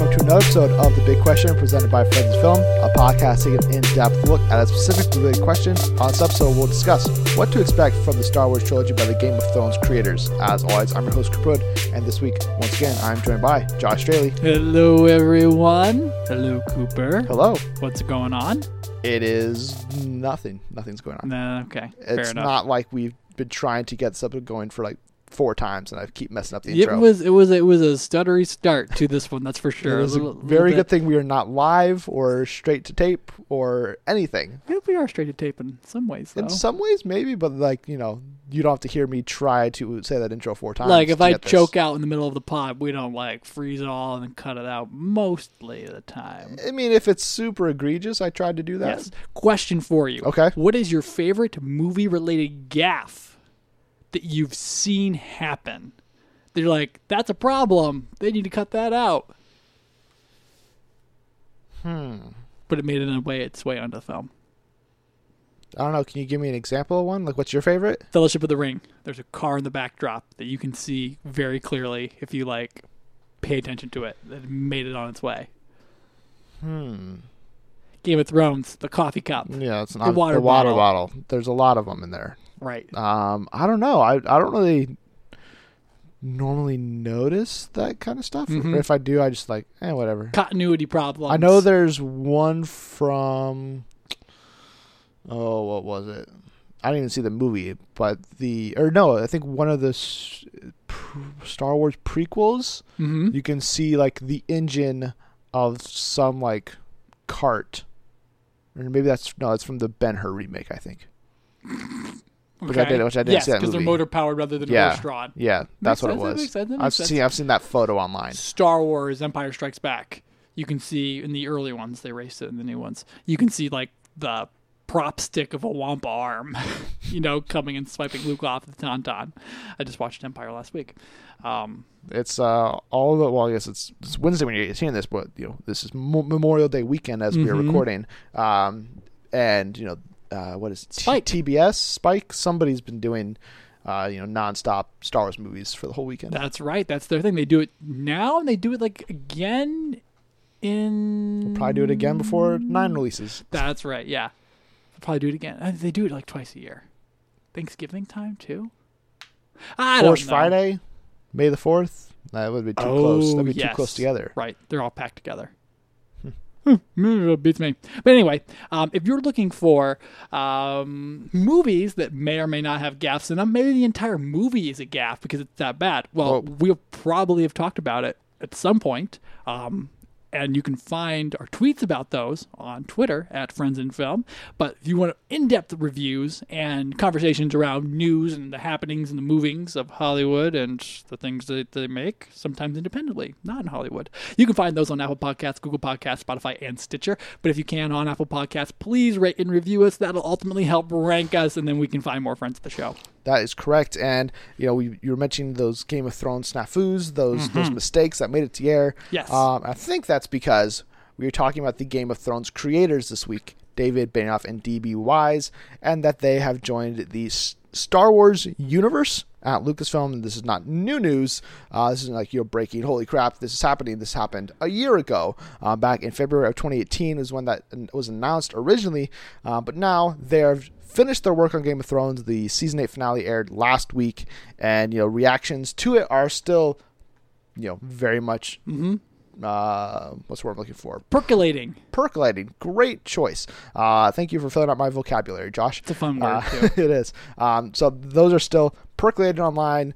welcome to another episode of The Big Question presented by Friends of Film, a podcast taking an in-depth look at a specific related question. On this episode, we'll discuss what to expect from the Star Wars trilogy by the Game of Thrones creators. As always, I'm your host, Cooper Wood, and this week, once again, I'm joined by Josh Trolley. Hello, everyone. Hello, Cooper. Hello. What's going on? It is nothing. Nothing's going on. No, okay. Fair enough. It's not like we've been trying to get something going for like 4 times, and I keep messing up the intro. It was a stuttery start to this one, that's for sure. It was a very good thing we are not live or straight to tape or anything. I think we are straight to tape in some ways, though. In some ways, maybe, but like, you know, you don't have to hear me try to say that intro 4 times. Like, if I choke out in the middle of the pod, we don't like freeze it all and then cut it out mostly of the time. I mean, if it's super egregious, I tried to do that. Yes. Question for you. Okay. What is your favorite movie-related gaffe that you've seen happen? They're like, that's a problem. They need to cut that out. But it made it in a way its way onto the film. I don't know. Can you give me an example of one? Like, what's your favorite? Fellowship of the Ring. There's a car in the backdrop that you can see very clearly if you like pay attention to it. It made it on its way. Game of Thrones, the coffee cup. Yeah, it's not the water bottle. There's a lot of them in there. Right. I don't know. I don't really normally notice that kind of stuff. Mm-hmm. If I do, I just like, whatever. Continuity problems. I know there's one from, what was it? I didn't even see the movie, I think one of the Star Wars prequels, you can see like the engine of some like cart. Or maybe it's from the Ben-Hur remake, I think. Which I didn't see that movie. Yes, because they're motor-powered rather than horse-drawn. Yeah, that's what it was. I've seen that photo online. Star Wars, Empire Strikes Back. You can see in the early ones, they erased it in the new ones. You can see, like, the prop stick of a Wampa arm, coming and swiping Luke off the tauntaun. I just watched Empire last week. It's Wednesday when you're seeing this, but, this is Memorial Day weekend as we are recording. What is it? Spike. TBS, Spike. Somebody's been doing, nonstop Star Wars movies for the whole weekend. That's right. That's their thing. They do it now, and they do it like again in. We'll probably do it again before 9 releases. That's right. Yeah, they'll probably do it again. They do it like twice a year. Thanksgiving time too. Force Friday, May the 4th. That would be too close. That'd be too close together. Right. They're all packed together. Beats me. But anyway, if you're looking for movies that may or may not have gaffes in them, maybe the entire movie is a gaffe because it's that bad. Well, we'll probably have talked about it at some point. And you can find our tweets about those on Twitter at Friends in Film. But if you want in-depth reviews and conversations around news and the happenings and the movings of Hollywood and the things that they make, sometimes independently, not in Hollywood, you can find those on Apple Podcasts, Google Podcasts, Spotify, and Stitcher. But if you can, on Apple Podcasts, please rate and review us. That'll ultimately help rank us, and then we can find more friends of the show. That is correct. And, you were mentioning those Game of Thrones snafus, those mistakes that made it to air. Yes. I think that's because we were talking about the Game of Thrones creators this week, David Benioff and D.B. Weiss, and that they have joined the Star Wars universe at Lucasfilm. This is not new news. This isn't like, breaking, holy crap, this is happening. This happened a year ago. Back in February of 2018 is when that was announced originally. But now they're finished their work on Game of Thrones. The season 8 finale aired last week, and reactions to it are still, very much what's the word I'm looking for? Percolating. Great choice. Thank you for filling out my vocabulary, Josh. It's a fun word too. It is. So those are still percolating online,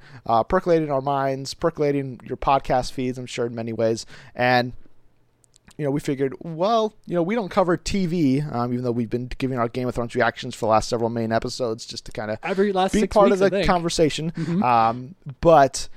percolating our minds, percolating your podcast feeds, I'm sure, in many ways. And we figured, we don't cover TV, even though we've been giving our Game of Thrones reactions for the last several main episodes just to kind of be part of the conversation. But,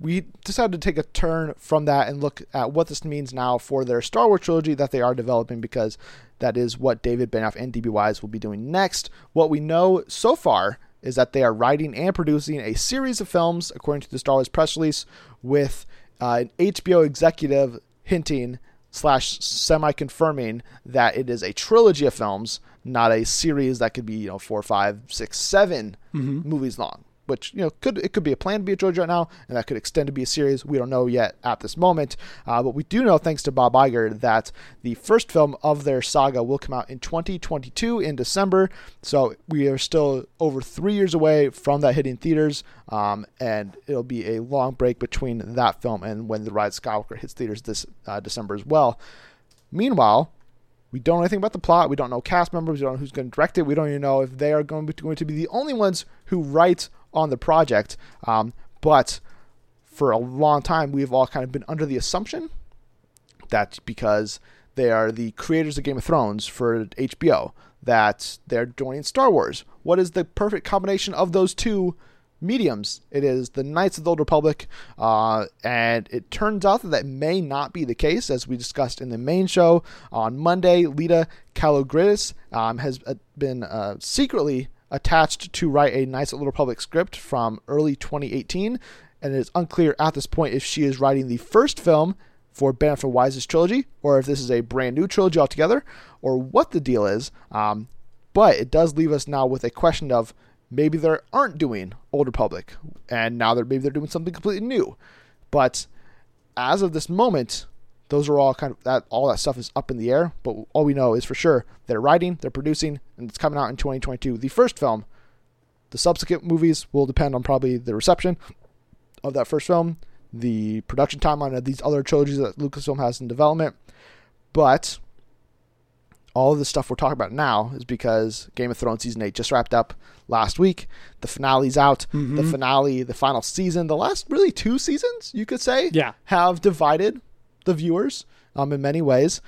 we decided to take a turn from that and look at what this means now for their Star Wars trilogy that they are developing, because that is what David Benioff and D.B. Weiss will be doing next. What we know so far is that they are writing and producing a series of films, according to the Star Wars press release, with an HBO executive hinting / semi-confirming that it is a trilogy of films, not a series that could be 4, 5, 6, 7 movies long. which, you know, could be a plan to be a trilogy right now, and that could extend to be a series. We don't know yet at this moment, but we do know, thanks to Bob Iger, that the first film of their saga will come out in 2022 in December, so we are still over 3 years away from that hitting theaters, and it'll be a long break between that film and when The Rise of Skywalker hits theaters this December as well. Meanwhile, we don't know anything about the plot. We don't know cast members. We don't know who's going to direct it. We don't even know if they are going to be the only ones who write on the project. But for a long time, we've all kind of been under the assumption that because they are the creators of Game of Thrones for HBO, that they're joining Star Wars. What is the perfect combination of those two mediums? It is the Knights of the Old Republic, and it turns out that that may not be the case. As we discussed in the main show on Monday, Laeta Kalogridis has been secretly attached to write a Knights of the Old Republic script from early 2018, and it is unclear at this point if she is writing the first film for Benioff and Weiss's trilogy, or if this is a brand new trilogy altogether, or what the deal is, but it does leave us now with a question of, maybe they aren't doing Old Republic, and now maybe they're doing something completely new. But as of this moment, those are all kind of all that stuff is up in the air. But all we know is for sure they're writing, they're producing, and it's coming out in 2022. The first film, the subsequent movies will depend on probably the reception of that first film, the production timeline of these other trilogies that Lucasfilm has in development. But all of the stuff we're talking about now is because Game of Thrones Season 8 just wrapped up last week. The finale's out. Mm-hmm. The finale, the final season, the last really two seasons, you could say, have divided the viewers in many ways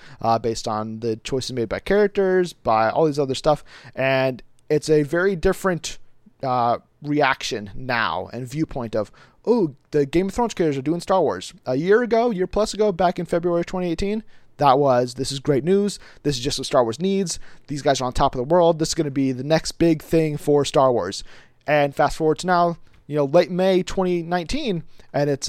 based on the choices made by characters, by all these other stuff. And it's a very different reaction now and viewpoint of, oh, the Game of Thrones creators are doing Star Wars. A year ago, year plus ago, back in February 2018, that was, this is great news. This is just what Star Wars needs. These guys are on top of the world. This is going to be the next big thing for Star Wars. And fast forward to now, you know, late May 2019, and it's,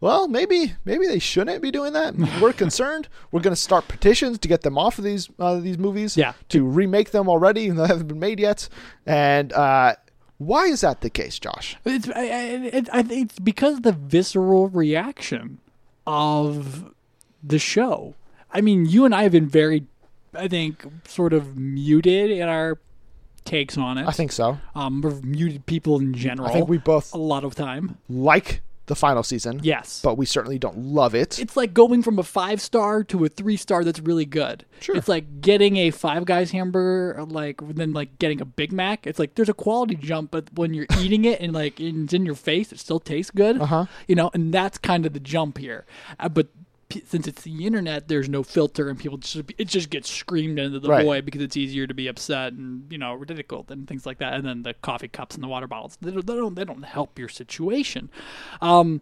well, maybe they shouldn't be doing that. We're concerned. We're going to start petitions to get them off of these movies, to remake them already, and they haven't been made yet. And why is that the case, Josh? I think it's because of the visceral reaction of the show. I mean, you and I have been very, I think, sort of muted in our takes on it. I think so. We're muted people in general. I think we both, a lot of time, like the final season. Yes. But we certainly don't love it. It's like going from a 5-star to a 3-star that's really good. Sure. It's like getting a Five Guys hamburger, then getting a Big Mac. It's like there's a quality jump, but when you're eating it and like it's in your face, it still tastes good. Uh-huh. You know, and that's kind of the jump here. But since it's the internet, there's no filter, and people it just gets screamed into the void because it's easier to be upset and, you know, ridiculed and things like that. And then the coffee cups and the water bottles, they don't help your situation. And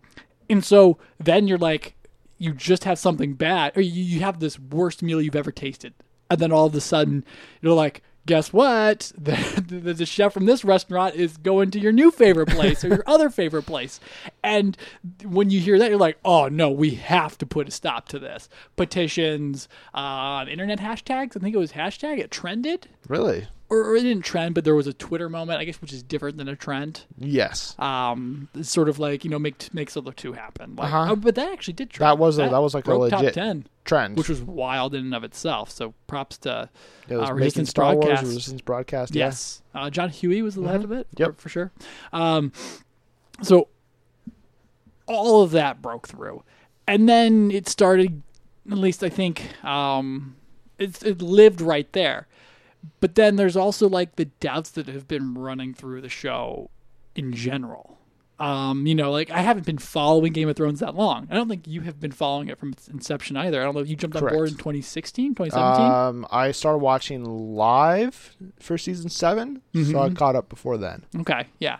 so then you're like, you just have something bad, or you have this worst meal you've ever tasted, and then all of a sudden you're like, guess what? The chef from this restaurant is going to your new favorite place or your other favorite place. And when you hear that, you're like, oh, no, we have to put a stop to this. Petitions, internet hashtags. I think it was hashtag. It trended. Really? Or it didn't trend, but there was a Twitter moment, I guess, which is different than a trend. Yes. It's sort of like, you know, make Solo 2 happen. Like, uh-huh. Oh, but that actually did trend. That was like a legit top 10 trend, which was wild in and of itself. So props to Resistance Star Broadcast. Wars, Resistance Broadcast. Yes. Yeah. John Huey was the head of it. Yep, for sure. So all of that broke through, and then it started. At least I think it lived right there. But then there's also like the doubts that have been running through the show in general. You know, like I haven't been following Game of Thrones that long. I don't think you have been following it from its inception either. I don't know if you jumped on board in 2016, 2017. I started watching live for season 7, so I caught up before then. Okay, yeah.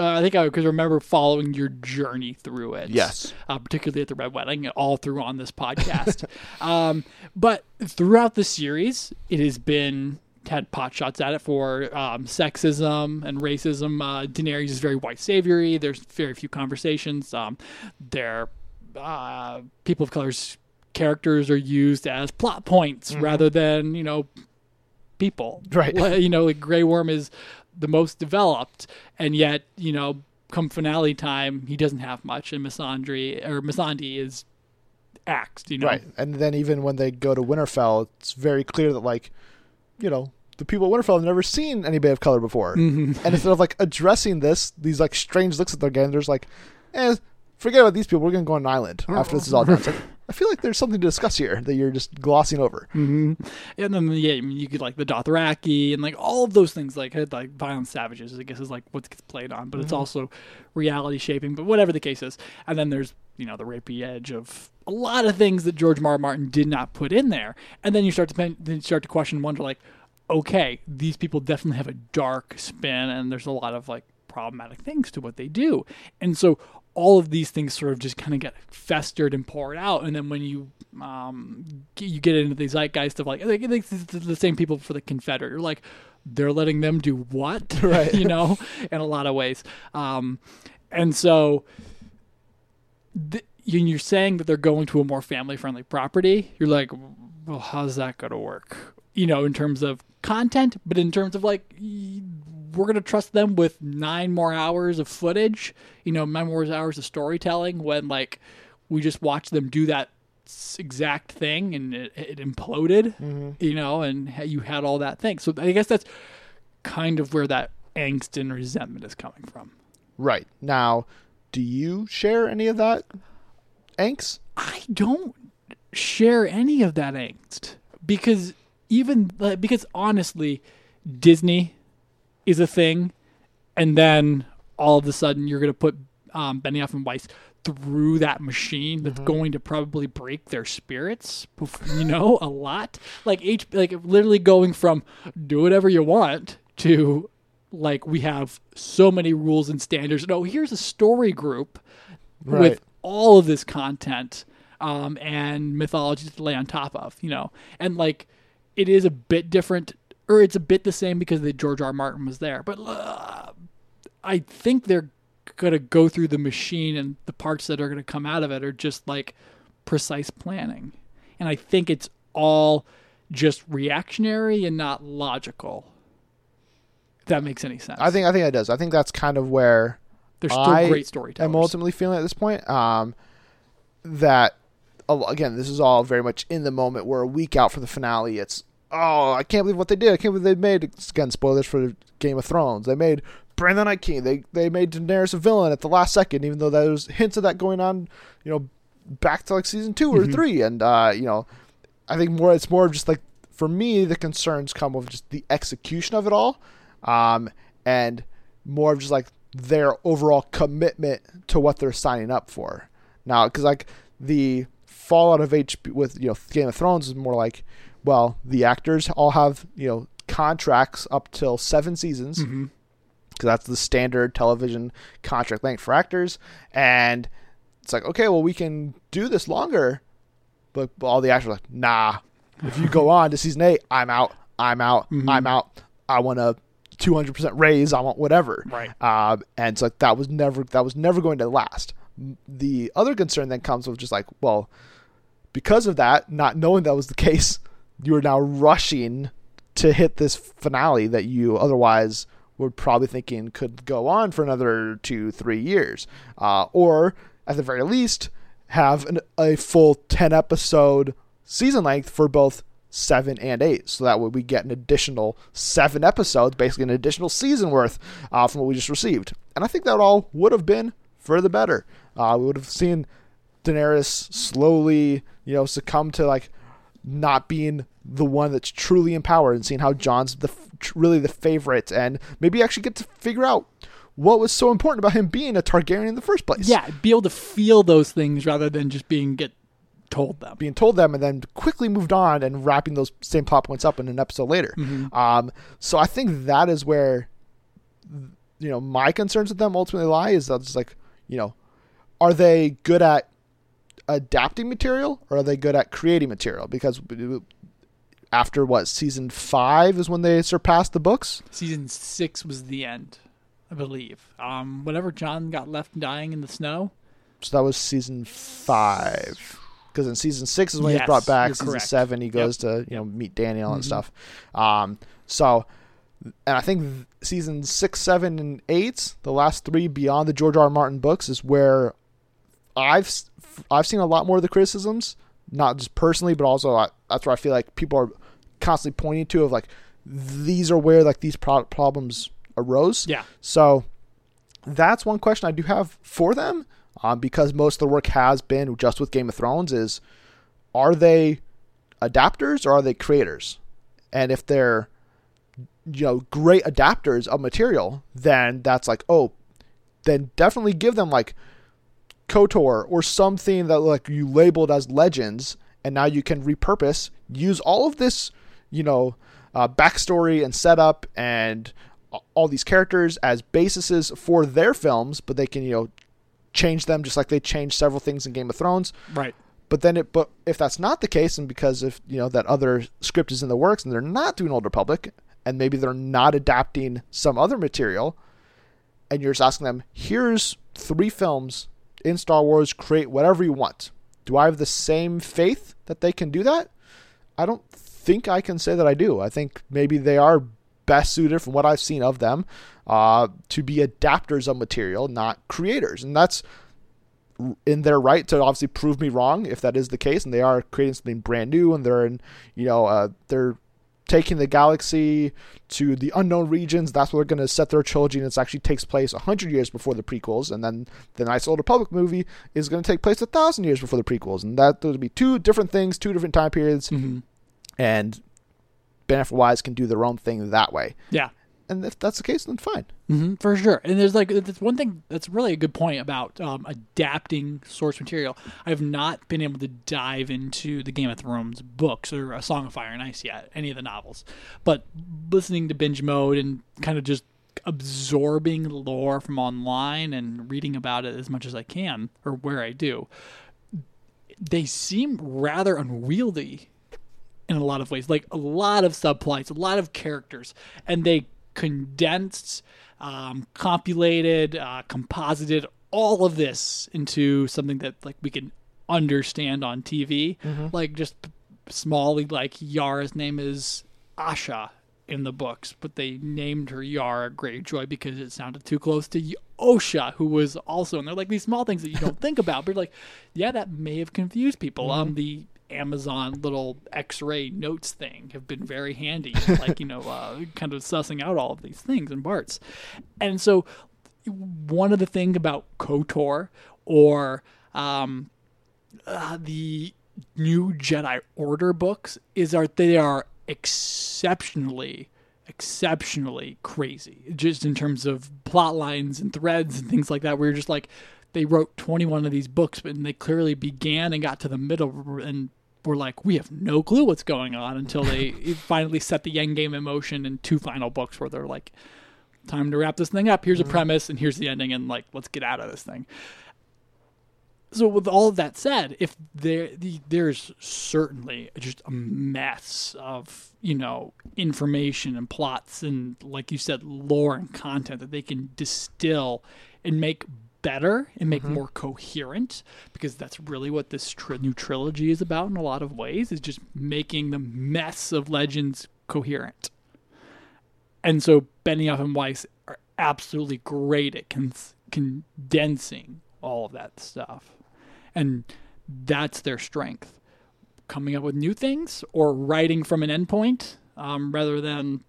I think I could remember following your journey through it. Yes. Particularly at the Red Wedding, all through on this podcast. But throughout the series, it has been had pot shots at it for sexism and racism. Daenerys is very white savory. There's very few conversations. People of color's characters are used as plot points rather than, you know, people. Right. You know, like Grey Worm is the most developed, and yet, you know, come finale time, he doesn't have much, and Missandei is axed, you know? Right. And then even when they go to Winterfell, it's very clear that, like, you know, the people at Winterfell have never seen anybody of color before. Mm-hmm. And instead of, like, addressing this, these, like, strange looks that they're getting, there's like, forget about these people. We're going to go on an island after this is all done. Like, I feel like there's something to discuss here that you're just glossing over. Mm-hmm. And then, yeah, I mean, you could, like, the Dothraki and, like, all of those things, like violent savages, I guess, is, like, what gets played on. But it's also reality shaping, but whatever the case is. And then there's, you know, the rapey edge of a lot of things that George R. R. Martin did not put in there. And then you start to question and wonder, like, okay, these people definitely have a dark spin, and there's a lot of, like, problematic things to what they do. And so all of these things sort of just kind of get festered and poured out. And then when you get into the zeitgeist of, like, the same people for the Confederate, you're like, they're letting them do what? Right. You know, in a lot of ways. And so you're saying that they're going to a more family-friendly property. You're like, well, how's that going to work? You know, in terms of content, but in terms of, like, we're going to trust them with 9 more hours of footage, you know, 9 more hours of storytelling, when, like, we just watched them do that exact thing and it imploded, you know, and you had all that thing. So I guess that's kind of where that angst and resentment is coming from. Right. Now, do you share any of that angst? I don't share any of that angst because honestly, Disney is a thing, and then all of a sudden you're going to put Benioff and Weiss through that machine that's going to probably break their spirits, you know, a lot. Like literally going from do whatever you want to, like, we have so many rules and standards. No, here's a story group with all of this content and mythology to lay on top of, you know, and, like, it is a bit different, or it's a bit the same because the George R. R. Martin was there. But I think they're going to go through the machine, and the parts that are going to come out of it are just, like, precise planning. And I think it's all just reactionary and not logical. If that makes any sense. I think it does. I think that's kind of where there's still great storytellers. I'm ultimately feeling at this point that, again, this is all very much in the moment. We're a week out from the finale. It's, oh, I can't believe what they did. I can't believe they made, again, spoilers for Game of Thrones. They made Brand the Night King. They made Daenerys a villain at the last second, even though there was hints of that going on, you know, back to, like, season 2 or 3. And, you know, I think it's more just, like, for me, the concerns come with just the execution of it all, and more of just, like, their overall commitment to what they're signing up for now. Because, like, the fallout of HBO with, you know, Game of Thrones is more like, well, the actors all have, you know, contracts up till 7 seasons, because that's the standard television contract length for actors. And it's like, okay, well, we can do this longer, but all the actors are like, nah, if you go on to season 8, I'm out, I'm out. I want a 200% raise. I want whatever. Right. And so that was never going to last. The other concern then comes with just, like, well, because of that, not knowing that was the case, you are now rushing to hit this finale that you otherwise were probably thinking could go on for another 2-3 years, or at the very least have a full 10 episode season length for both 7 and 8. So that way we get an additional 7 episodes, basically an additional season worth from what we just received. And I think that all would have been for the better. We would have seen Daenerys slowly, you know, succumb to, like, not being the one that's truly empowered, and seeing how John's really the favorite, and maybe actually get to figure out what was so important about him being a Targaryen in the first place. Yeah, be able to feel those things rather than just being told them and then quickly moved on and wrapping those same plot points up in an episode later. So I think that is where, you know, my concerns with them ultimately lie, is that it's like, you know, are they good at adapting material, or are they good at creating material? Because after what, season 5 is when they surpassed the books? Season 6 was the end, I believe. Whenever John got left dying in the snow. So that was season 5. because in season 6 is when he's brought back. Season 7 he goes to meet Daniel and stuff. So, and I think season 6, 7, and 8, the last three beyond the George R. R. Martin books, is where I've seen a lot more of the criticisms, not just personally, but also that's where I feel like people are constantly pointing to of like these are where like these problems arose. Yeah. So that's one question I do have for them, because most of the work has been just with Game of Thrones is, are they adapters or are they creators? And if they're, great adapters of material, then that's like, oh, then definitely give them like KOTOR or something that like you labeled as legends, and now you can repurpose, use all of this, backstory and setup and all these characters as bases for their films, but they can, change them just like they changed several things in Game of Thrones. Right. But then but if that's not the case, and because if, that other script is in the works and they're not doing Old Republic, and maybe they're not adapting some other material, and you're just asking them, here's three films in Star Wars, create whatever you want. Do I have the same faith that they can do that? I don't think I can say that I do. I think maybe they are best suited, from what I've seen of them, to be adapters of material, not creators. And that's in their right to obviously prove me wrong if that is the case, and they are creating something brand new, and they're in, they're taking the galaxy to the unknown regions. That's where they're going to set their trilogy, and it actually takes place 100 years before the prequels, and then the Knights of the Old Republic movie is going to take place 1,000 years before the prequels, and that there'll be two different things, two different time periods, and Benioff can do their own thing that way. Yeah. And if that's the case, then fine. Mm-hmm, for sure. And there's that's one thing that's really a good point about adapting source material. I have not been able to dive into the Game of Thrones books or A Song of Fire and Ice yet, any of the novels. But listening to Binge Mode and kind of just absorbing lore from online and reading about it as much as I can, or where I do, they seem rather unwieldy in a lot of ways. Like a lot of subplots, a lot of characters, and they condensed, compulated, composited all of this into something that like we can understand on TV. Like just small, like Yara's name is Asha in the books, but they named her Yara Greyjoy because it sounded too close to Osha, who was also, and they're like these small things that you don't think about, but you're like, yeah, that may have confused people. The Amazon little X-ray notes thing have been very handy, like, kind of sussing out all of these things and parts. And so one of the things about KOTOR or the new Jedi Order books is they are exceptionally crazy, just in terms of plot lines and threads and things like that, where you're just like, they wrote 21 of these books, but they clearly began and got to the middle and were like, we have no clue what's going on, until they finally set the end game in motion in two final books where they're like, time to wrap this thing up. Here's a premise and here's the ending, and like, let's get out of this thing. So with all of that said, if there's certainly just a mess of, information and plots and, like you said, lore and content that they can distill and make better and make more coherent, because that's really what this new trilogy is about in a lot of ways, is just making the mess of legends coherent. And so Benioff and Weiss are absolutely great at condensing all of that stuff, and that's their strength, coming up with new things or writing from an endpoint, rather than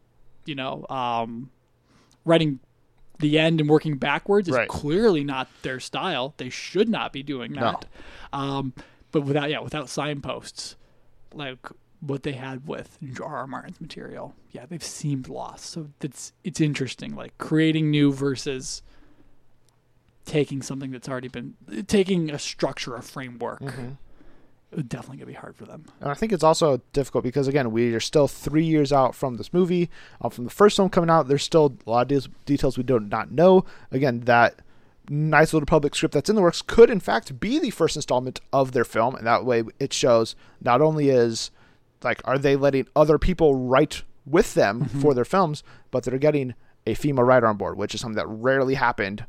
writing the end and working backwards is clearly not their style. They should not be doing that. No. But without signposts, like what they had with R.R. Martin's material, they've seemed lost. So it's interesting, like creating new versus taking something that's already been, taking a structure, a framework. It would definitely going to be hard for them. And I think it's also difficult because, again, we are still 3 years out from this movie. From the first film coming out, there's still a lot of details we do not know. Again, that Knights of the Old Republic script that's in the works could, in fact, be the first installment of their film. And that way it shows not only is, like, are they letting other people write with them for their films, but they're getting a female writer on board, which is something that rarely happened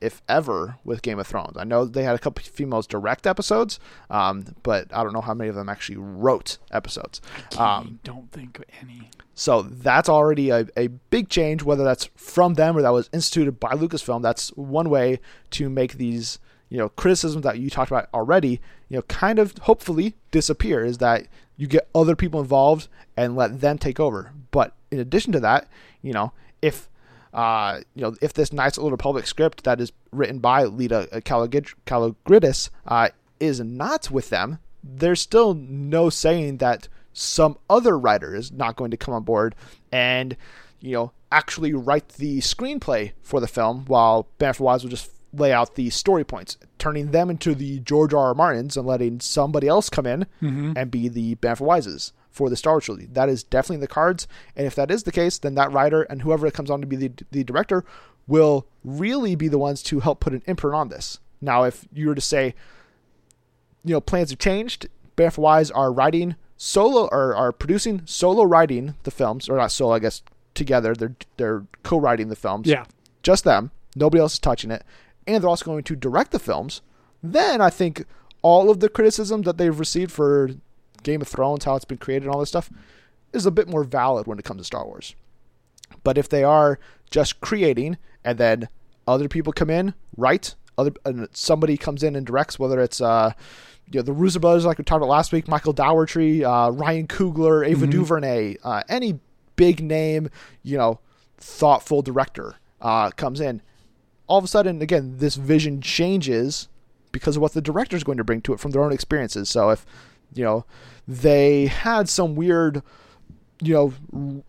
if ever, with Game of Thrones. I know they had a couple females direct episodes, but I don't know how many of them actually wrote episodes. I don't think any. So that's already a big change, whether that's from them or that was instituted by Lucasfilm. That's one way to make these, you know, criticisms that you talked about already, you know, kind of hopefully disappear, is that you get other people involved and let them take over. But in addition to that, you know, if this Knights of the Old Republic script that is written by Laeta Kalogridis is not with them, there's still no saying that some other writer is not going to come on board and, you know, actually write the screenplay for the film, while Benioff will just lay out the story points, turning them into the George R. R. Martins and letting somebody else come in and be the Benioff Weises for the Star Wars trilogy. That is definitely in the cards, and if that is the case, then that writer and whoever comes on to be the director will really be the ones to help put an imprint on this. Now, if you were to say, you know, plans have changed, Benioff Weiss are writing solo, or are producing solo writing the films, or not solo, I guess together, they're co-writing the films. Yeah, just them. Nobody else is touching it. And they're also going to direct the films. Then I think all of the criticism that they've received for Game of Thrones, how it's been created and all this stuff, is a bit more valid when it comes to Star Wars. But if they are just creating and then other people come in, write, somebody comes in and directs, whether it's the Russo brothers, like we talked about last week, Michael Dougherty, Ryan Coogler, Ava DuVernay, any big name, you know, thoughtful director comes in. All of a sudden, again, this vision changes because of what the director is going to bring to it from their own experiences. So if, you know, they had some weird, you know,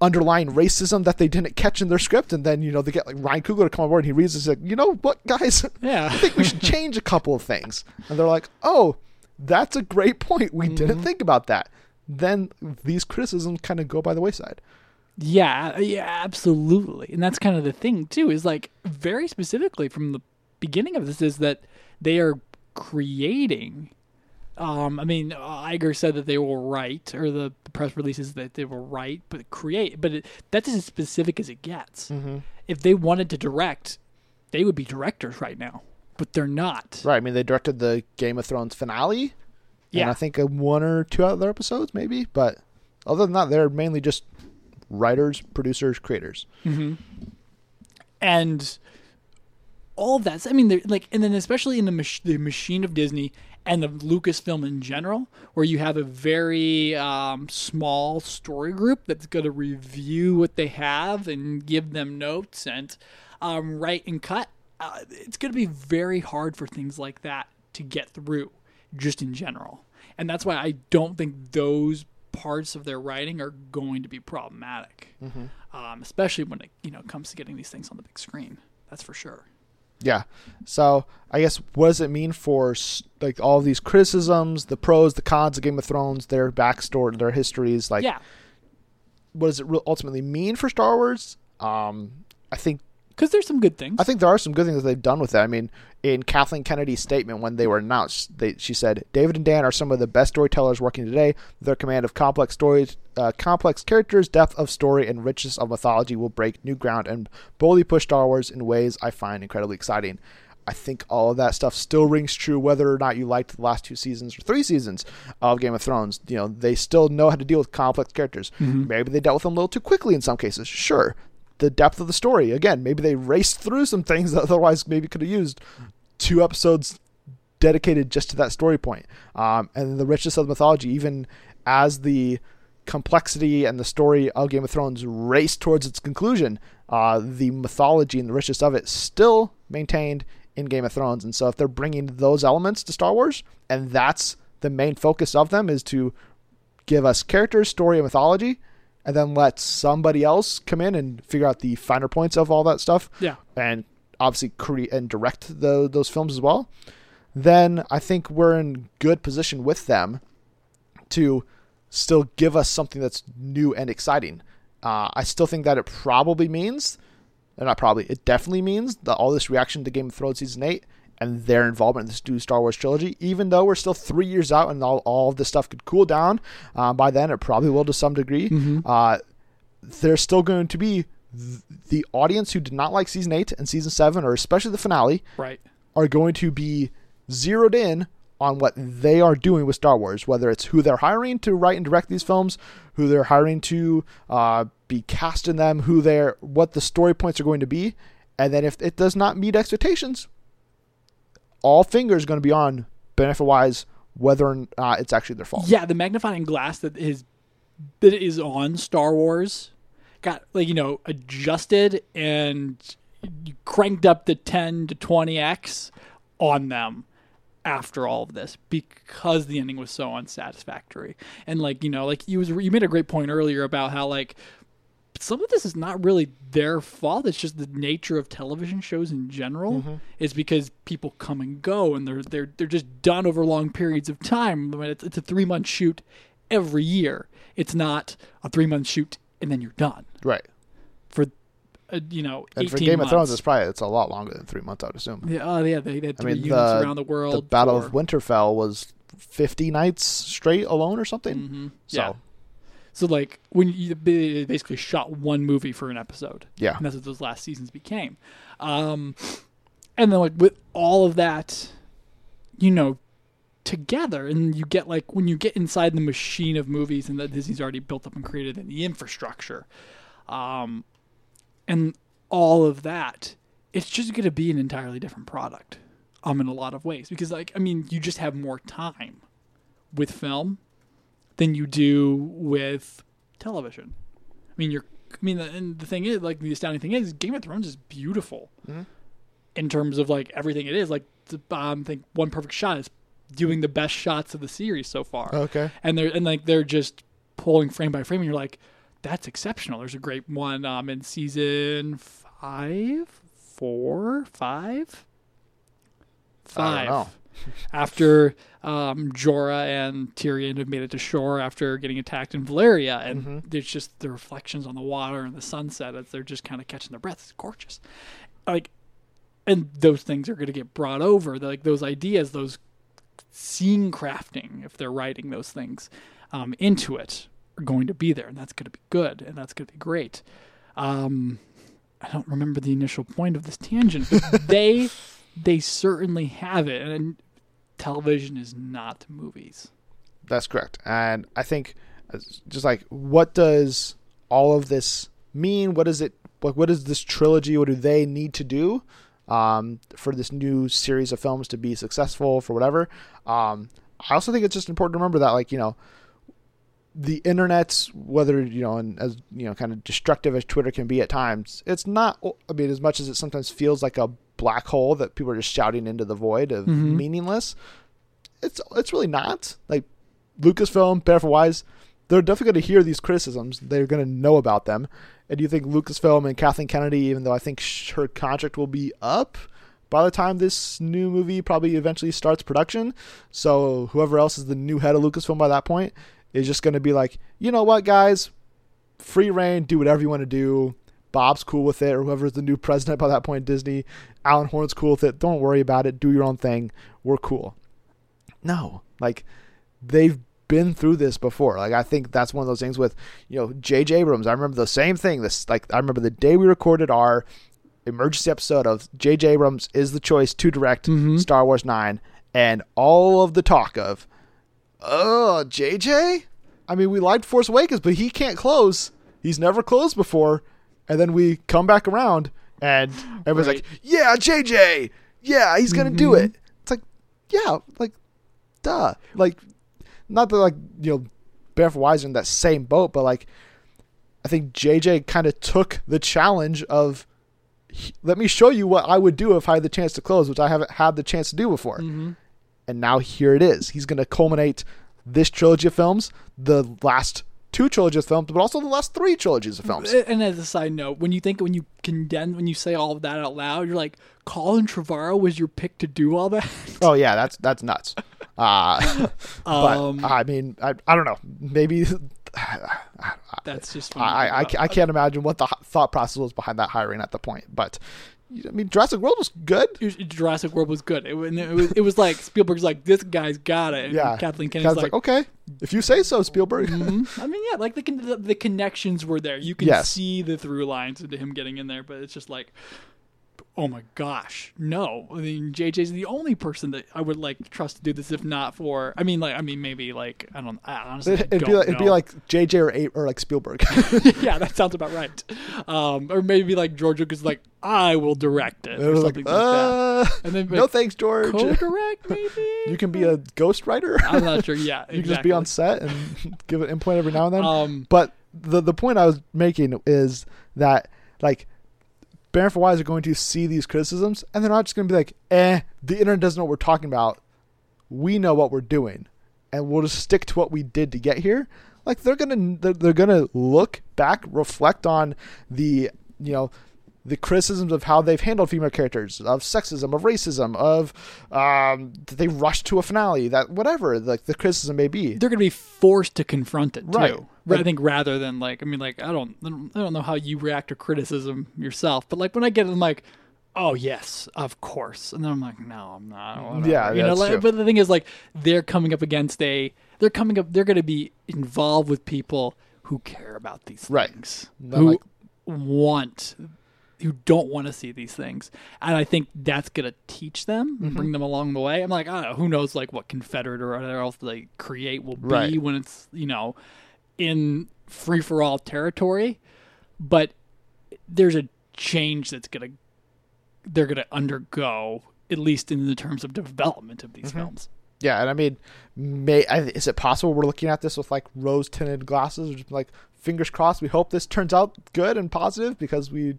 underlying racism that they didn't catch in their script, and then, you know, they get like Ryan Coogler to come on board and he reads this, like, you know what, guys? Yeah. I think we should change a couple of things. And they're like, oh, that's a great point. We didn't think about that. Then these criticisms kind of go by the wayside. Yeah, absolutely. And that's kind of the thing too, is like very specifically from the beginning of this is that they are creating, Iger said that they will write, or the press releases that they will write, but create, but that's as specific as it gets. If they wanted to direct, they would be directors right now, but they're not. Right. I mean, they directed the Game of Thrones finale. Yeah. And I think one or two other episodes maybe, but other than that, they're mainly just writers, producers, creators. And all of that, I mean, like, and then especially in the machine of Disney and the Lucasfilm in general, where you have a very small story group that's going to review what they have and give them notes and write and cut. It's going to be very hard for things like that to get through just in general. And that's why I don't think those parts of their writing are going to be problematic, especially when it comes to getting these things on the big screen. That's for sure. Yeah. So I guess what does it mean for like all these criticisms, the pros, the cons of Game of Thrones, their backstory, their histories? Like, what does it ultimately mean for Star Wars? I think because there's some good things. I think there are some good things that they've done with it. I mean, in Kathleen Kennedy's statement when they were announced, she said, "David and Dan are some of the best storytellers working today. Their command of complex stories, complex characters, depth of story, and richness of mythology will break new ground and boldly push Star Wars in ways I find incredibly exciting." I think all of that stuff still rings true whether or not you liked the last 2 seasons or 3 seasons of Game of Thrones. You know, they still know how to deal with complex characters. Maybe they dealt with them a little too quickly in some cases. Sure. The depth of the story. Again, maybe they raced through some things that otherwise maybe could have used 2 episodes dedicated just to that story point. And the richness of the mythology, even as the complexity and the story of Game of Thrones raced towards its conclusion, the mythology and the richness of it still maintained in Game of Thrones. And so if they're bringing those elements to Star Wars, and that's the main focus of them, is to give us characters, story, and mythology, and then let somebody else come in and figure out the finer points of all that stuff. Yeah. And obviously create and direct those films as well. Then I think we're in good position with them to still give us something that's new and exciting. I still think that it probably means, and not probably, it definitely means that all this reaction to Game of Thrones Season 8 and their involvement in this new Star Wars trilogy, even though we're still 3 years out and all of this stuff could cool down by then, it probably will to some degree. There's still going to be the audience who did not like season 8 and season 7, or especially the finale, right, are going to be zeroed in on what they are doing with Star Wars, whether it's who they're hiring to write and direct these films, who they're hiring to be cast in them, what the story points are going to be. And then if it does not meet expectations, all fingers going to be on benefit wise, whether or not it's actually their fault. Yeah, the magnifying glass that is on Star Wars got, like, you know, adjusted and cranked up to 10 to 20x on them after all of this, because the ending was so unsatisfactory. And, like, you know, like you made a great point earlier about how, like, some of this is not really their fault. It's just the nature of television shows in general. Mm-hmm. It's because people come and go, and they're just done over long periods of time. It's a 3-month shoot every year. It's not a 3-month shoot and then you're done. Right. For 18 months. And for Game of Thrones, it's a lot longer than 3 months, I would assume. Yeah, they had three units around the world. The Battle of Winterfell was 50 nights straight alone or something. Mm-hmm. Yeah. So, like, when they basically shot one movie for an episode. Yeah. And that's what those last seasons became. And then, like, with all of that, you know, together, and you get, like, when you get inside the machine of movies and that Disney's already built up and created in the infrastructure, and all of that, it's just going to be an entirely different product in a lot of ways. Because, like, I mean, you just have more time with film than you do with television. I mean, the thing is, like, the astounding thing is, Game of Thrones is beautiful in terms of, like, everything it is. Like, I think One Perfect Shot is doing the best shots of the series so far. Okay, and they're just pulling frame by frame, and you're like, that's exceptional. There's a great one in season five. I don't know. After Jorah and Tyrion have made it to shore after getting attacked in Valyria, and there's just the reflections on the water and the sunset as they're just kind of catching their breath. It's gorgeous. Like, and those things are going to get brought over. Like, those ideas, those scene crafting, if they're writing those things into it, are going to be there, and that's going to be good, and that's going to be great. I don't remember the initial point of this tangent, but They certainly have it, and television is not movies. That's correct. And I think, just like, what does all of this mean? What is it? What is this trilogy? What do they need to do for this new series of films to be successful, for whatever? I also think it's just important to remember that, like, you know, the internet's, whether, you know, and as, you know, kind of destructive as Twitter can be at times, it's not, I mean, as much as it sometimes feels like a black hole that people are just shouting into the void of meaningless, it's really not. Like, Lucasfilm, benefit wise, they're definitely going to hear these criticisms. They're going to know about them. And do you think Lucasfilm and Kathleen Kennedy, even though I think her contract will be up by the time this new movie probably eventually starts production, so whoever else is the new head of Lucasfilm by that point is just going to be like, you know what, guys, free reign, do whatever you want to do. Bob's cool with it, or whoever's the new president by that point, Disney, Alan Horn's cool with it. Don't worry about it. Do your own thing. We're cool. No, like, they've been through this before. Like, I think that's one of those things with, you know, J.J. Abrams. I remember the same thing. I remember the day we recorded our emergency episode of J.J. Abrams is the choice to direct Star Wars 9, and all of the talk of, oh, J.J.? I mean, we liked Force Awakens, but he can't close. He's never closed before. And then we come back around, and everyone's like, yeah, JJ, yeah, he's going to do it. It's like, yeah, like, duh. Like, not that, like, you know, Benioff and Weiss in that same boat, but, like, I think JJ kind of took the challenge of, let me show you what I would do if I had the chance to close, which I haven't had the chance to do before. And now here it is. He's going to culminate this trilogy of films, the last two trilogies of films, but also the last three trilogies of films. And as a side note, when you say all of that out loud, you're like, Colin Trevorrow was your pick to do all that? Oh yeah, that's nuts. But I mean, I don't know. Maybe that's just funny. I can't imagine what the thought process was behind that hiring at the point, but I mean, Jurassic World was good. Jurassic World was good. It was like Spielberg's like, this guy's got it. And yeah. Kathleen Kennedy's like, okay, if you say so, Spielberg. Mm-hmm. I mean, yeah, like the connections were there. You can see the through lines into him getting in there, but it's just like, oh my gosh, no. I mean, JJ's the only person that I would like trust to do this, if not for. I mean, maybe I honestly it'd be like JJ or like Spielberg. Yeah, that sounds about right. Or maybe like George Lucas, like I will direct it or something like that. And then no thanks, George. Co-direct, maybe. You can be a ghostwriter. I'm not sure. Yeah, exactly. You can just be on set and give an input every now and then. But the point I was making is that like. Benioff and Weiss are going to see these criticisms, and they're not just going to be like, the internet doesn't know what we're talking about. We know what we're doing, and we'll just stick to what we did to get here. Like they're gonna look back, reflect on the criticisms of how they've handled female characters, of sexism, of racism, of they rushed to a finale, that whatever like the criticism may be. They're going to be forced to confront it too. Like, I think rather than like, I mean, like I don't know how you react to criticism yourself, but like when I get it, I'm like, oh yes, of course, and then I'm like, no, I'm not. Yeah, you know. Like, but the thing is, like, they're going to be involved with people who care about these things, who don't want to see these things. And I think that's going to teach them and bring them along the way. I'm like, I don't know, who knows like what Confederate or whatever else they create will be when it's, in free for all territory, but there's a change that's they're going to undergo, at least in the terms of development of these films. Yeah. And I mean, is it possible we're looking at this with like rose tinted glasses or just like fingers crossed? We hope this turns out good and positive because we,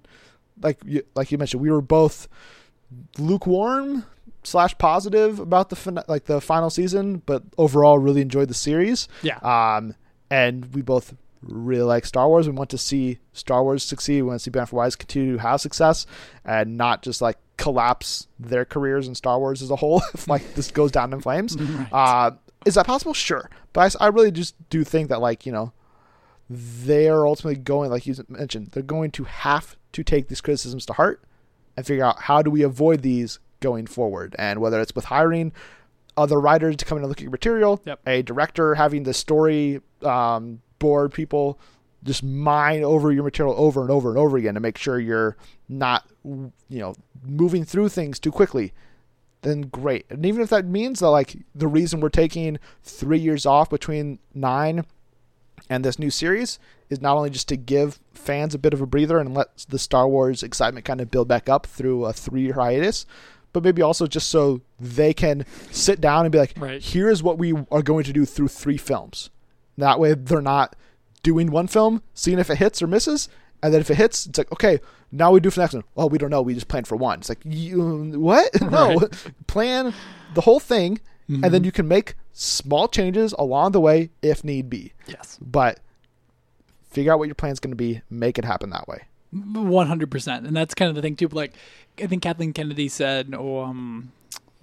like you mentioned, we were both lukewarm / positive about the final season, but overall really enjoyed the series. Yeah. And we both really like Star Wars. We want to see Star Wars succeed. We want to see Benioff and Weiss continue to have success and not just like collapse their careers in Star Wars as a whole. If like this goes down in flames, right. Is that possible? Sure. But I really just do think that they're ultimately going, like you mentioned, they're going to have to take these criticisms to heart and figure out how do we avoid these going forward. And whether it's with hiring other writers to come in and look at your material, a director having the story board people just mine over your material over and over and over again to make sure you're not, moving through things too quickly, then great. And even if that means that like the reason we're taking 3 years off between 9 and this new series is not only just to give fans a bit of a breather and let the Star Wars excitement kind of build back up through a 3-year hiatus, but maybe also just so they can sit down and be like, here is what we are going to do through 3 films. That way they're not doing 1 film, seeing if it hits or misses, and then if it hits, it's like, okay, now we do for the next one. Well, we don't know. We just planned for 1. It's like, what? No. Plan the whole thing, and then you can make small changes along the way if need be. Yes. But figure out what your plan's going to be. Make it happen that way. 100%. And that's kind of the thing, too. Like, I think Kathleen Kennedy said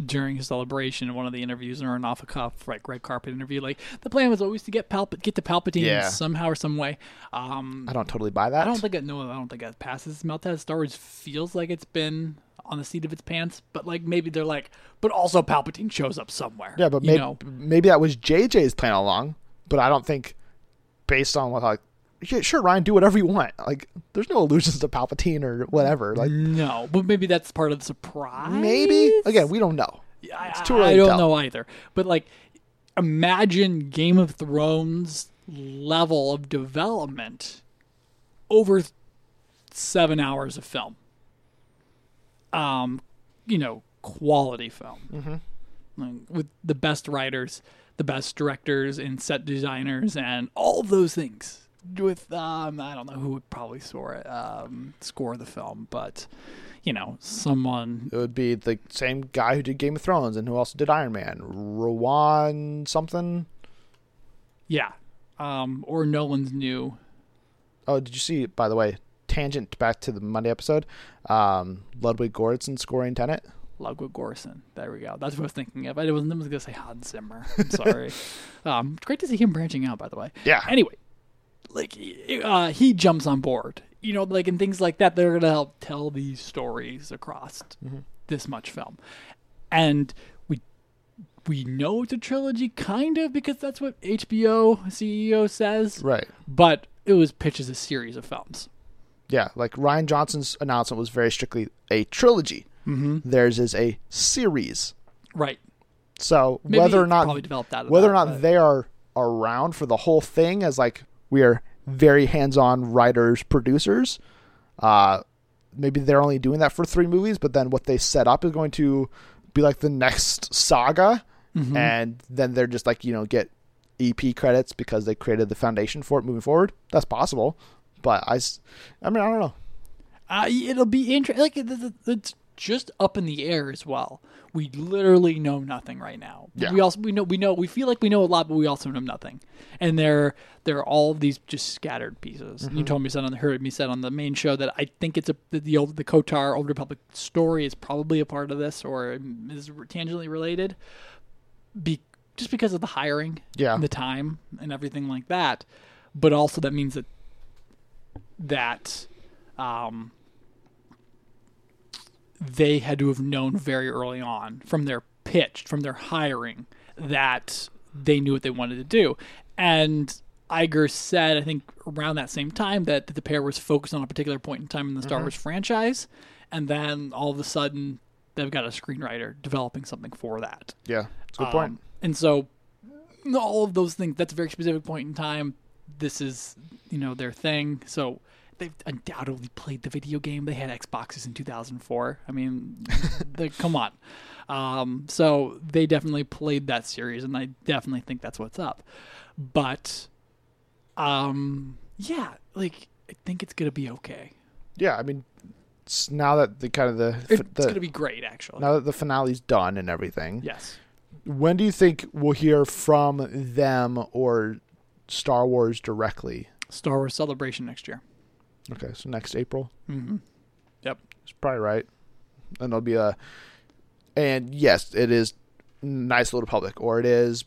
during his celebration in one of the interviews or an off-the-cuff red carpet interview, like, the plan was always to get to Palpatine somehow or some way. I don't totally buy that. I don't think it passes its mouth test. Star Wars feels like it's been on the seat of its pants, but like maybe they're like, but also Palpatine shows up somewhere. Yeah, but maybe that was JJ's plan all along, but I don't think based on what sure, Ryan, do whatever you want. Like, there's no allusions to Palpatine or whatever. Like, no, but maybe that's part of the surprise. Maybe again, we don't know. It's too early. I don't know either. But like, imagine Game of Thrones level of development over 7 hours of film. Quality film with the best writers, the best directors, and set designers, and all those things. With I don't know who would probably score the film, but someone. It would be the same guy who did Game of Thrones and who also did Iron Man, Rowan something. Yeah, or Nolan's new. Oh, did you see? By the way, tangent back to the Monday episode. Ludwig Göransson scoring Tenet. Ludwig Göransson. There we go. That's what I was thinking of. I was going to say Hans Zimmer. I'm sorry. It's great to see him branching out. By the way. Yeah. Anyway. He jumps on board you know, like, and things like that, they're going to help tell these stories across this much film. And we know it's a trilogy, kind of, because that's what HBO CEO says. Right. But it was pitched as a series of films. Yeah, like Ryan Johnson's announcement was very strictly a trilogy. Theirs is a series. Right. So maybe whether or not whether or not they are around for the whole thing as, like, we are very hands-on writers, producers, maybe they're only doing that for 3 movies, but then what they set up is going to be like the next saga. And then they're just like, you know, get EP credits because they created the foundation for it moving forward. That's possible. But I mean, I don't know. It'll be interesting. Like, it's just up in the air as well. We literally know nothing right now. Yeah. We feel like we know a lot, but we also know nothing. And there are all of these just scattered pieces. You heard me said on the main show that I think it's the Kotar Old Republic story is probably a part of this, or is tangentially related, just because of the hiring, and the time, and everything like that. But also that means that they had to have known very early on from their pitch, from their hiring, that they knew what they wanted to do. And Iger said, I think around that same time, that the pair was focused on a particular point in time in the Star Wars franchise, and then all of a sudden they've got a screenwriter developing something for that. Yeah, that's a good point. And so all of those things, that's a very specific point in time. This is, you know, their thing. So they've undoubtedly played the video game. They had Xboxes in 2004. I mean, come on. So they definitely played that series, and I definitely think that's what's up. But, yeah, like, I think it's going to be okay. Yeah, I mean, now that it's going to be great, actually. Now that the finale's done and everything. Yes. When do you think we'll hear from them or Star Wars directly? Star Wars Celebration next year. Okay, so next April. Yep, it's probably right. And there'll be and yes, it is Knights of the Old Republic, or it is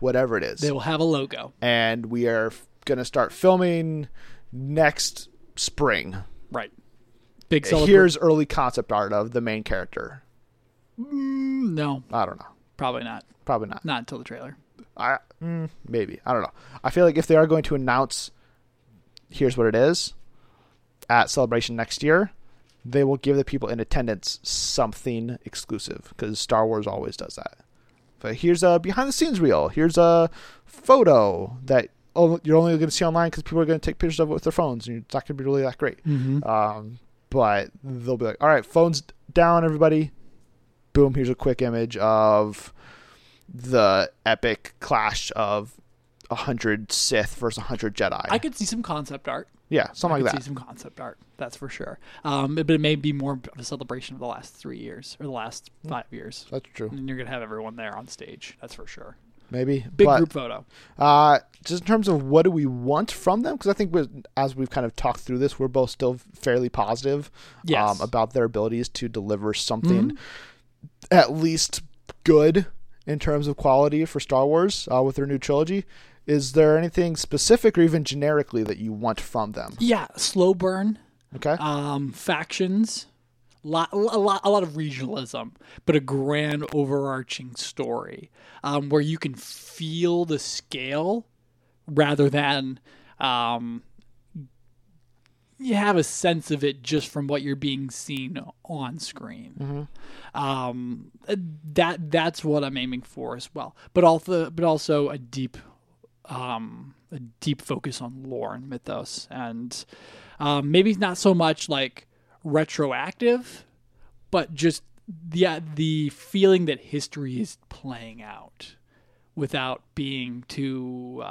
whatever it is. They will have a logo, and we are gonna start filming next spring. Right. Big celebration. Here's early concept art of the main character. No, I don't know. Probably not. Not until the trailer. Maybe. I don't know. I feel like if they are going to announce, here's what it is, at Celebration next year, they will give the people in attendance something exclusive, because Star Wars always does that. But here's a behind-the-scenes reel. Here's a photo that you're only going to see online because people are going to take pictures of it with their phones, and it's not going to be really that great. But they'll be like, all right, phones down, everybody. Boom, here's a quick image of the epic clash of 100 Sith versus 100 Jedi. I could see some concept art. Yeah, something like that. I could see some concept art, that's for sure. But it may be more of a celebration of the last 3 years or the last 5 years. That's true. And you're going to have everyone there on stage, that's for sure. Maybe. Big group photo. Just in terms of what do we want from them, because I think as we've kind of talked through this, we're both still fairly positive about their abilities to deliver something at least good in terms of quality for Star Wars with their new trilogy. Is there anything specific or even generically that you want from them? Yeah, slow burn. Okay. Factions, a lot of regionalism, but a grand overarching story where you can feel the scale rather than you have a sense of it just from what you're being seen on screen. That's what I'm aiming for as well. But also a deep focus on lore and mythos, and maybe not so much like retroactive, but just the feeling that history is playing out without being too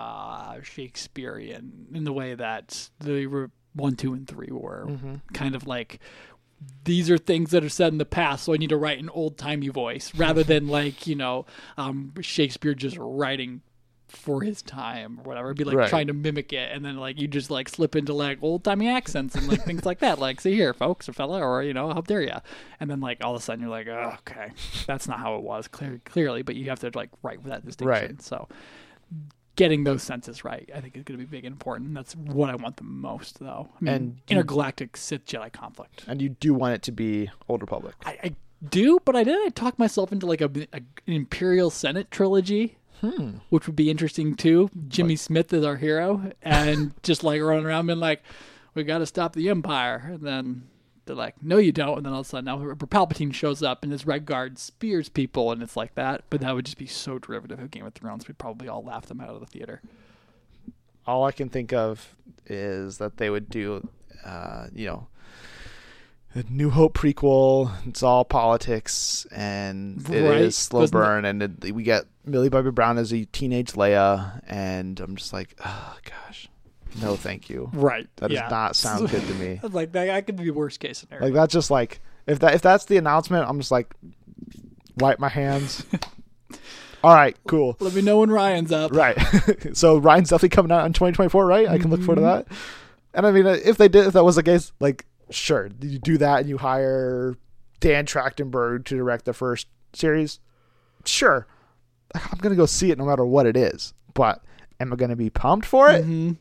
Shakespearean in the way that the 1, 2, and 3 were kind of like, these are things that are said in the past, so I need to write an old-timey voice rather than like, you know, Shakespeare just writing for his time or whatever. It'd be like trying to mimic it, and then like you just like slip into like old-timey accents and like things like that. Like, see here, folks, or fella, or, you know, how dare ya? And then like all of a sudden you're like, oh, okay, that's not how it was clearly, but you have to like write with that distinction. So getting those senses right, I think, is going to be big and important. That's what I want the most, though. I mean, and intergalactic Sith-Jedi conflict. And you do want it to be Old Republic. I do, but I talked myself into like an Imperial Senate trilogy, which would be interesting, too. Jimmy Smith is our hero, and just like running around being like, we got to stop the Empire. And then they're like, no, you don't. And then all of a sudden, now Palpatine shows up and his Red Guard spears people, and it's like that. But that would just be so derivative of Game of Thrones. We'd probably all laugh them out of the theater. All I can think of is that they would do, the New Hope prequel. It's all politics, and it is slow burn. And we get Millie Bobby Brown as a teenage Leia, and I'm just like, oh, gosh. No, thank you. Right. That does not sound good to me. Like that could be worst case scenario. Like that's just like if that's the announcement, I'm just like wipe my hands. All right, cool. Let me know when Ryan's up. Right. So Ryan's definitely coming out in 2024, right? I can look forward to that. And I mean, if that was the case, like sure, you do that and you hire Dan Trachtenberg to direct the first series. Sure, I'm gonna go see it no matter what it is. But am I gonna be pumped for it? Mm-hmm.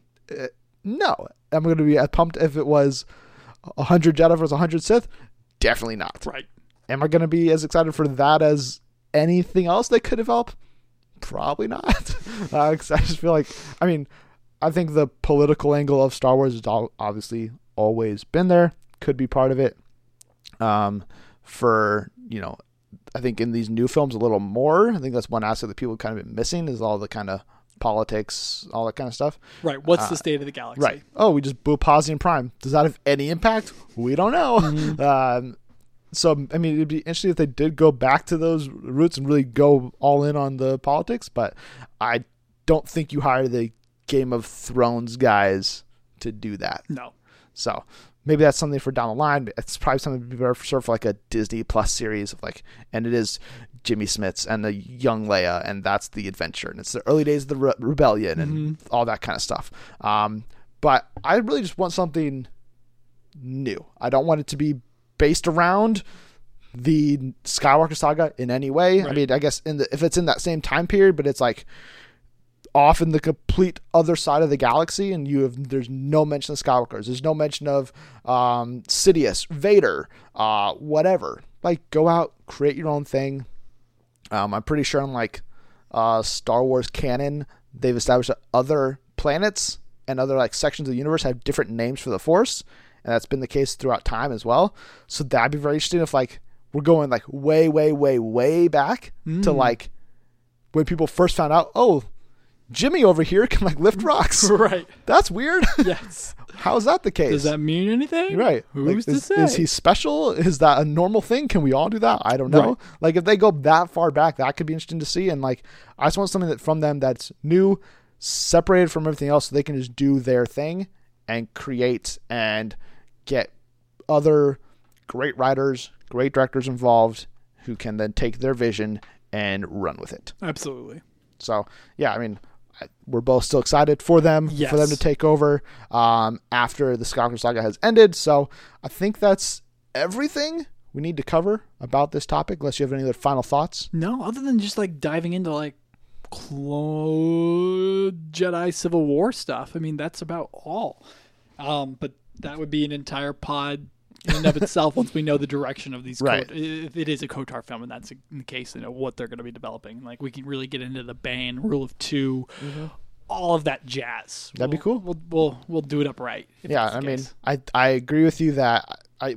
No, I'm going to be pumped if it was 100 Jedi versus 100 Sith. Definitely not. Right. Am I going to be as excited for that as anything else they could develop? Probably not. Cause I just feel like, I mean, I think the political angle of Star Wars has obviously always been there. Could be part of it. I think in these new films a little more. I think that's one aspect that people kind of been missing is all the kind of politics, all that kind of stuff. Right. What's the state of the galaxy? Right. Oh, we just blew Posian Prime. Does that have any impact? We don't know. Mm-hmm. So, I mean, it'd be interesting if they did go back to those roots and really go all in on the politics, but I don't think you hire the Game of Thrones guys to do that. No. So maybe that's something for down the line, but it's probably something to be better for like a Disney Plus series of like, and it is Jimmy Smits and the young Leia, and that's the adventure, and it's the early days of the rebellion and all that kind of stuff. But I really just want something new. I don't want it to be based around the Skywalker saga in any way. Right. I mean, I guess if it's in that same time period, but it's like off in the complete other side of the galaxy, and there's no mention of Skywalkers, there's no mention of Sidious, Vader, whatever. Like, go out, create your own thing. I'm pretty sure in like Star Wars canon, they've established that other planets and other like sections of the universe have different names for the Force, and that's been the case throughout time as well. So that'd be very interesting if like we're going like way, way, way, way back to like when people first found out. Oh, Jimmy over here can like lift rocks. Right. That's weird. Yes. How is that the case? Does that mean anything? Right. Who's like, to say? Is he special? Is that a normal thing? Can we all do that? I don't know. Right. Like if they go that far back, that could be interesting to see. And like, I just want something that from them that's new, separated from everything else, so they can just do their thing and create and get other great writers, great directors involved who can then take their vision and run with it. Absolutely. So yeah, I mean, we're both still excited for them, yes, for them to take over after the Skywalker saga has ended. So I think that's everything we need to cover about this topic, unless you have any other final thoughts. No, other than just like diving into like Jedi Civil War stuff. I mean, that's about all. But that would be an entire pod in and of itself once we know the direction of these. Right. If it is a Kotar film, and that's in the case, you know what they're going to be developing. Like, we can really get into the Bane, Rule of Two, all of that jazz. That'd be cool. We'll do it up right. Yeah, I mean, I agree with you that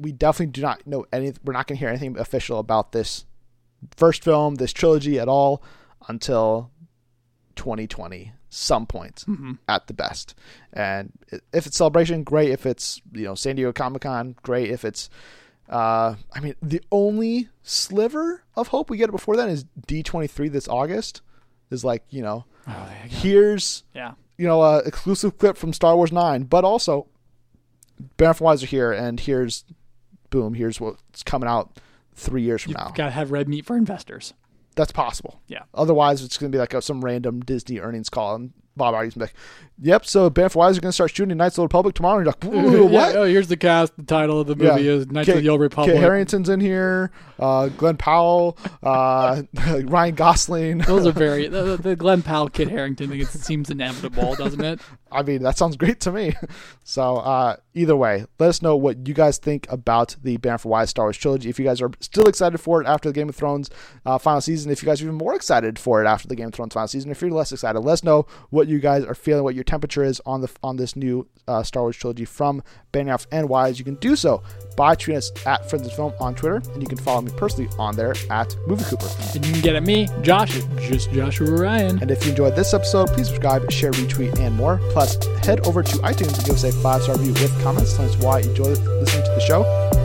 we definitely do not know anything. We're not going to hear anything official about this first film, this trilogy at all, until 2020. Some point at the best. And if it's Celebration, great. If it's, San Diego Comic-Con, great. If it's, the only sliver of hope we get before then is D23 this August is like, here's, an exclusive clip from Star Wars 9, but also Benioff and Weiss are here, and here's what's coming out 3 years from now. You've got to have red meat for investors. That's possible. Yeah. Otherwise, it's going to be like some random Disney earnings call, and Bob Iger's like, yep, so Benioff Weiss is going to start shooting Knights of the Old Republic tomorrow. And you're like, what? Yeah, oh, here's the cast. The title of the movie is Knights of the Old Republic. Kit Harington's in here. Glenn Powell. Ryan Gosling. Those are very... The Glenn Powell, Kit Harington thing, it seems inevitable, doesn't it? I mean, that sounds great to me. So either way, let us know what you guys think about the Benioff Weiss Star Wars trilogy. If you guys are still excited for it after the Game of Thrones final season, if you guys are even more excited for it after the Game of Thrones final season, if you're less excited, let us know what you guys are feeling, what your temperature is on this new Star Wars trilogy from Benioff and Weiss. You can do so by tweeting us at Friends of Film on Twitter, and you can follow me personally on there at MovieCooper. And you can get at me, Josh, just Joshua Ryan. And if you enjoyed this episode, please subscribe, share, retweet, and more. Plus, head over to iTunes and give us a 5-star review with comments. Tell us why you enjoy listening to the show.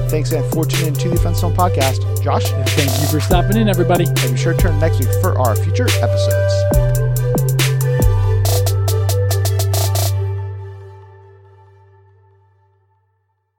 Thanks again for tuning in to the Friends of Film podcast. Josh, thank you for stopping in, everybody. And be sure to turn next week for our future episodes.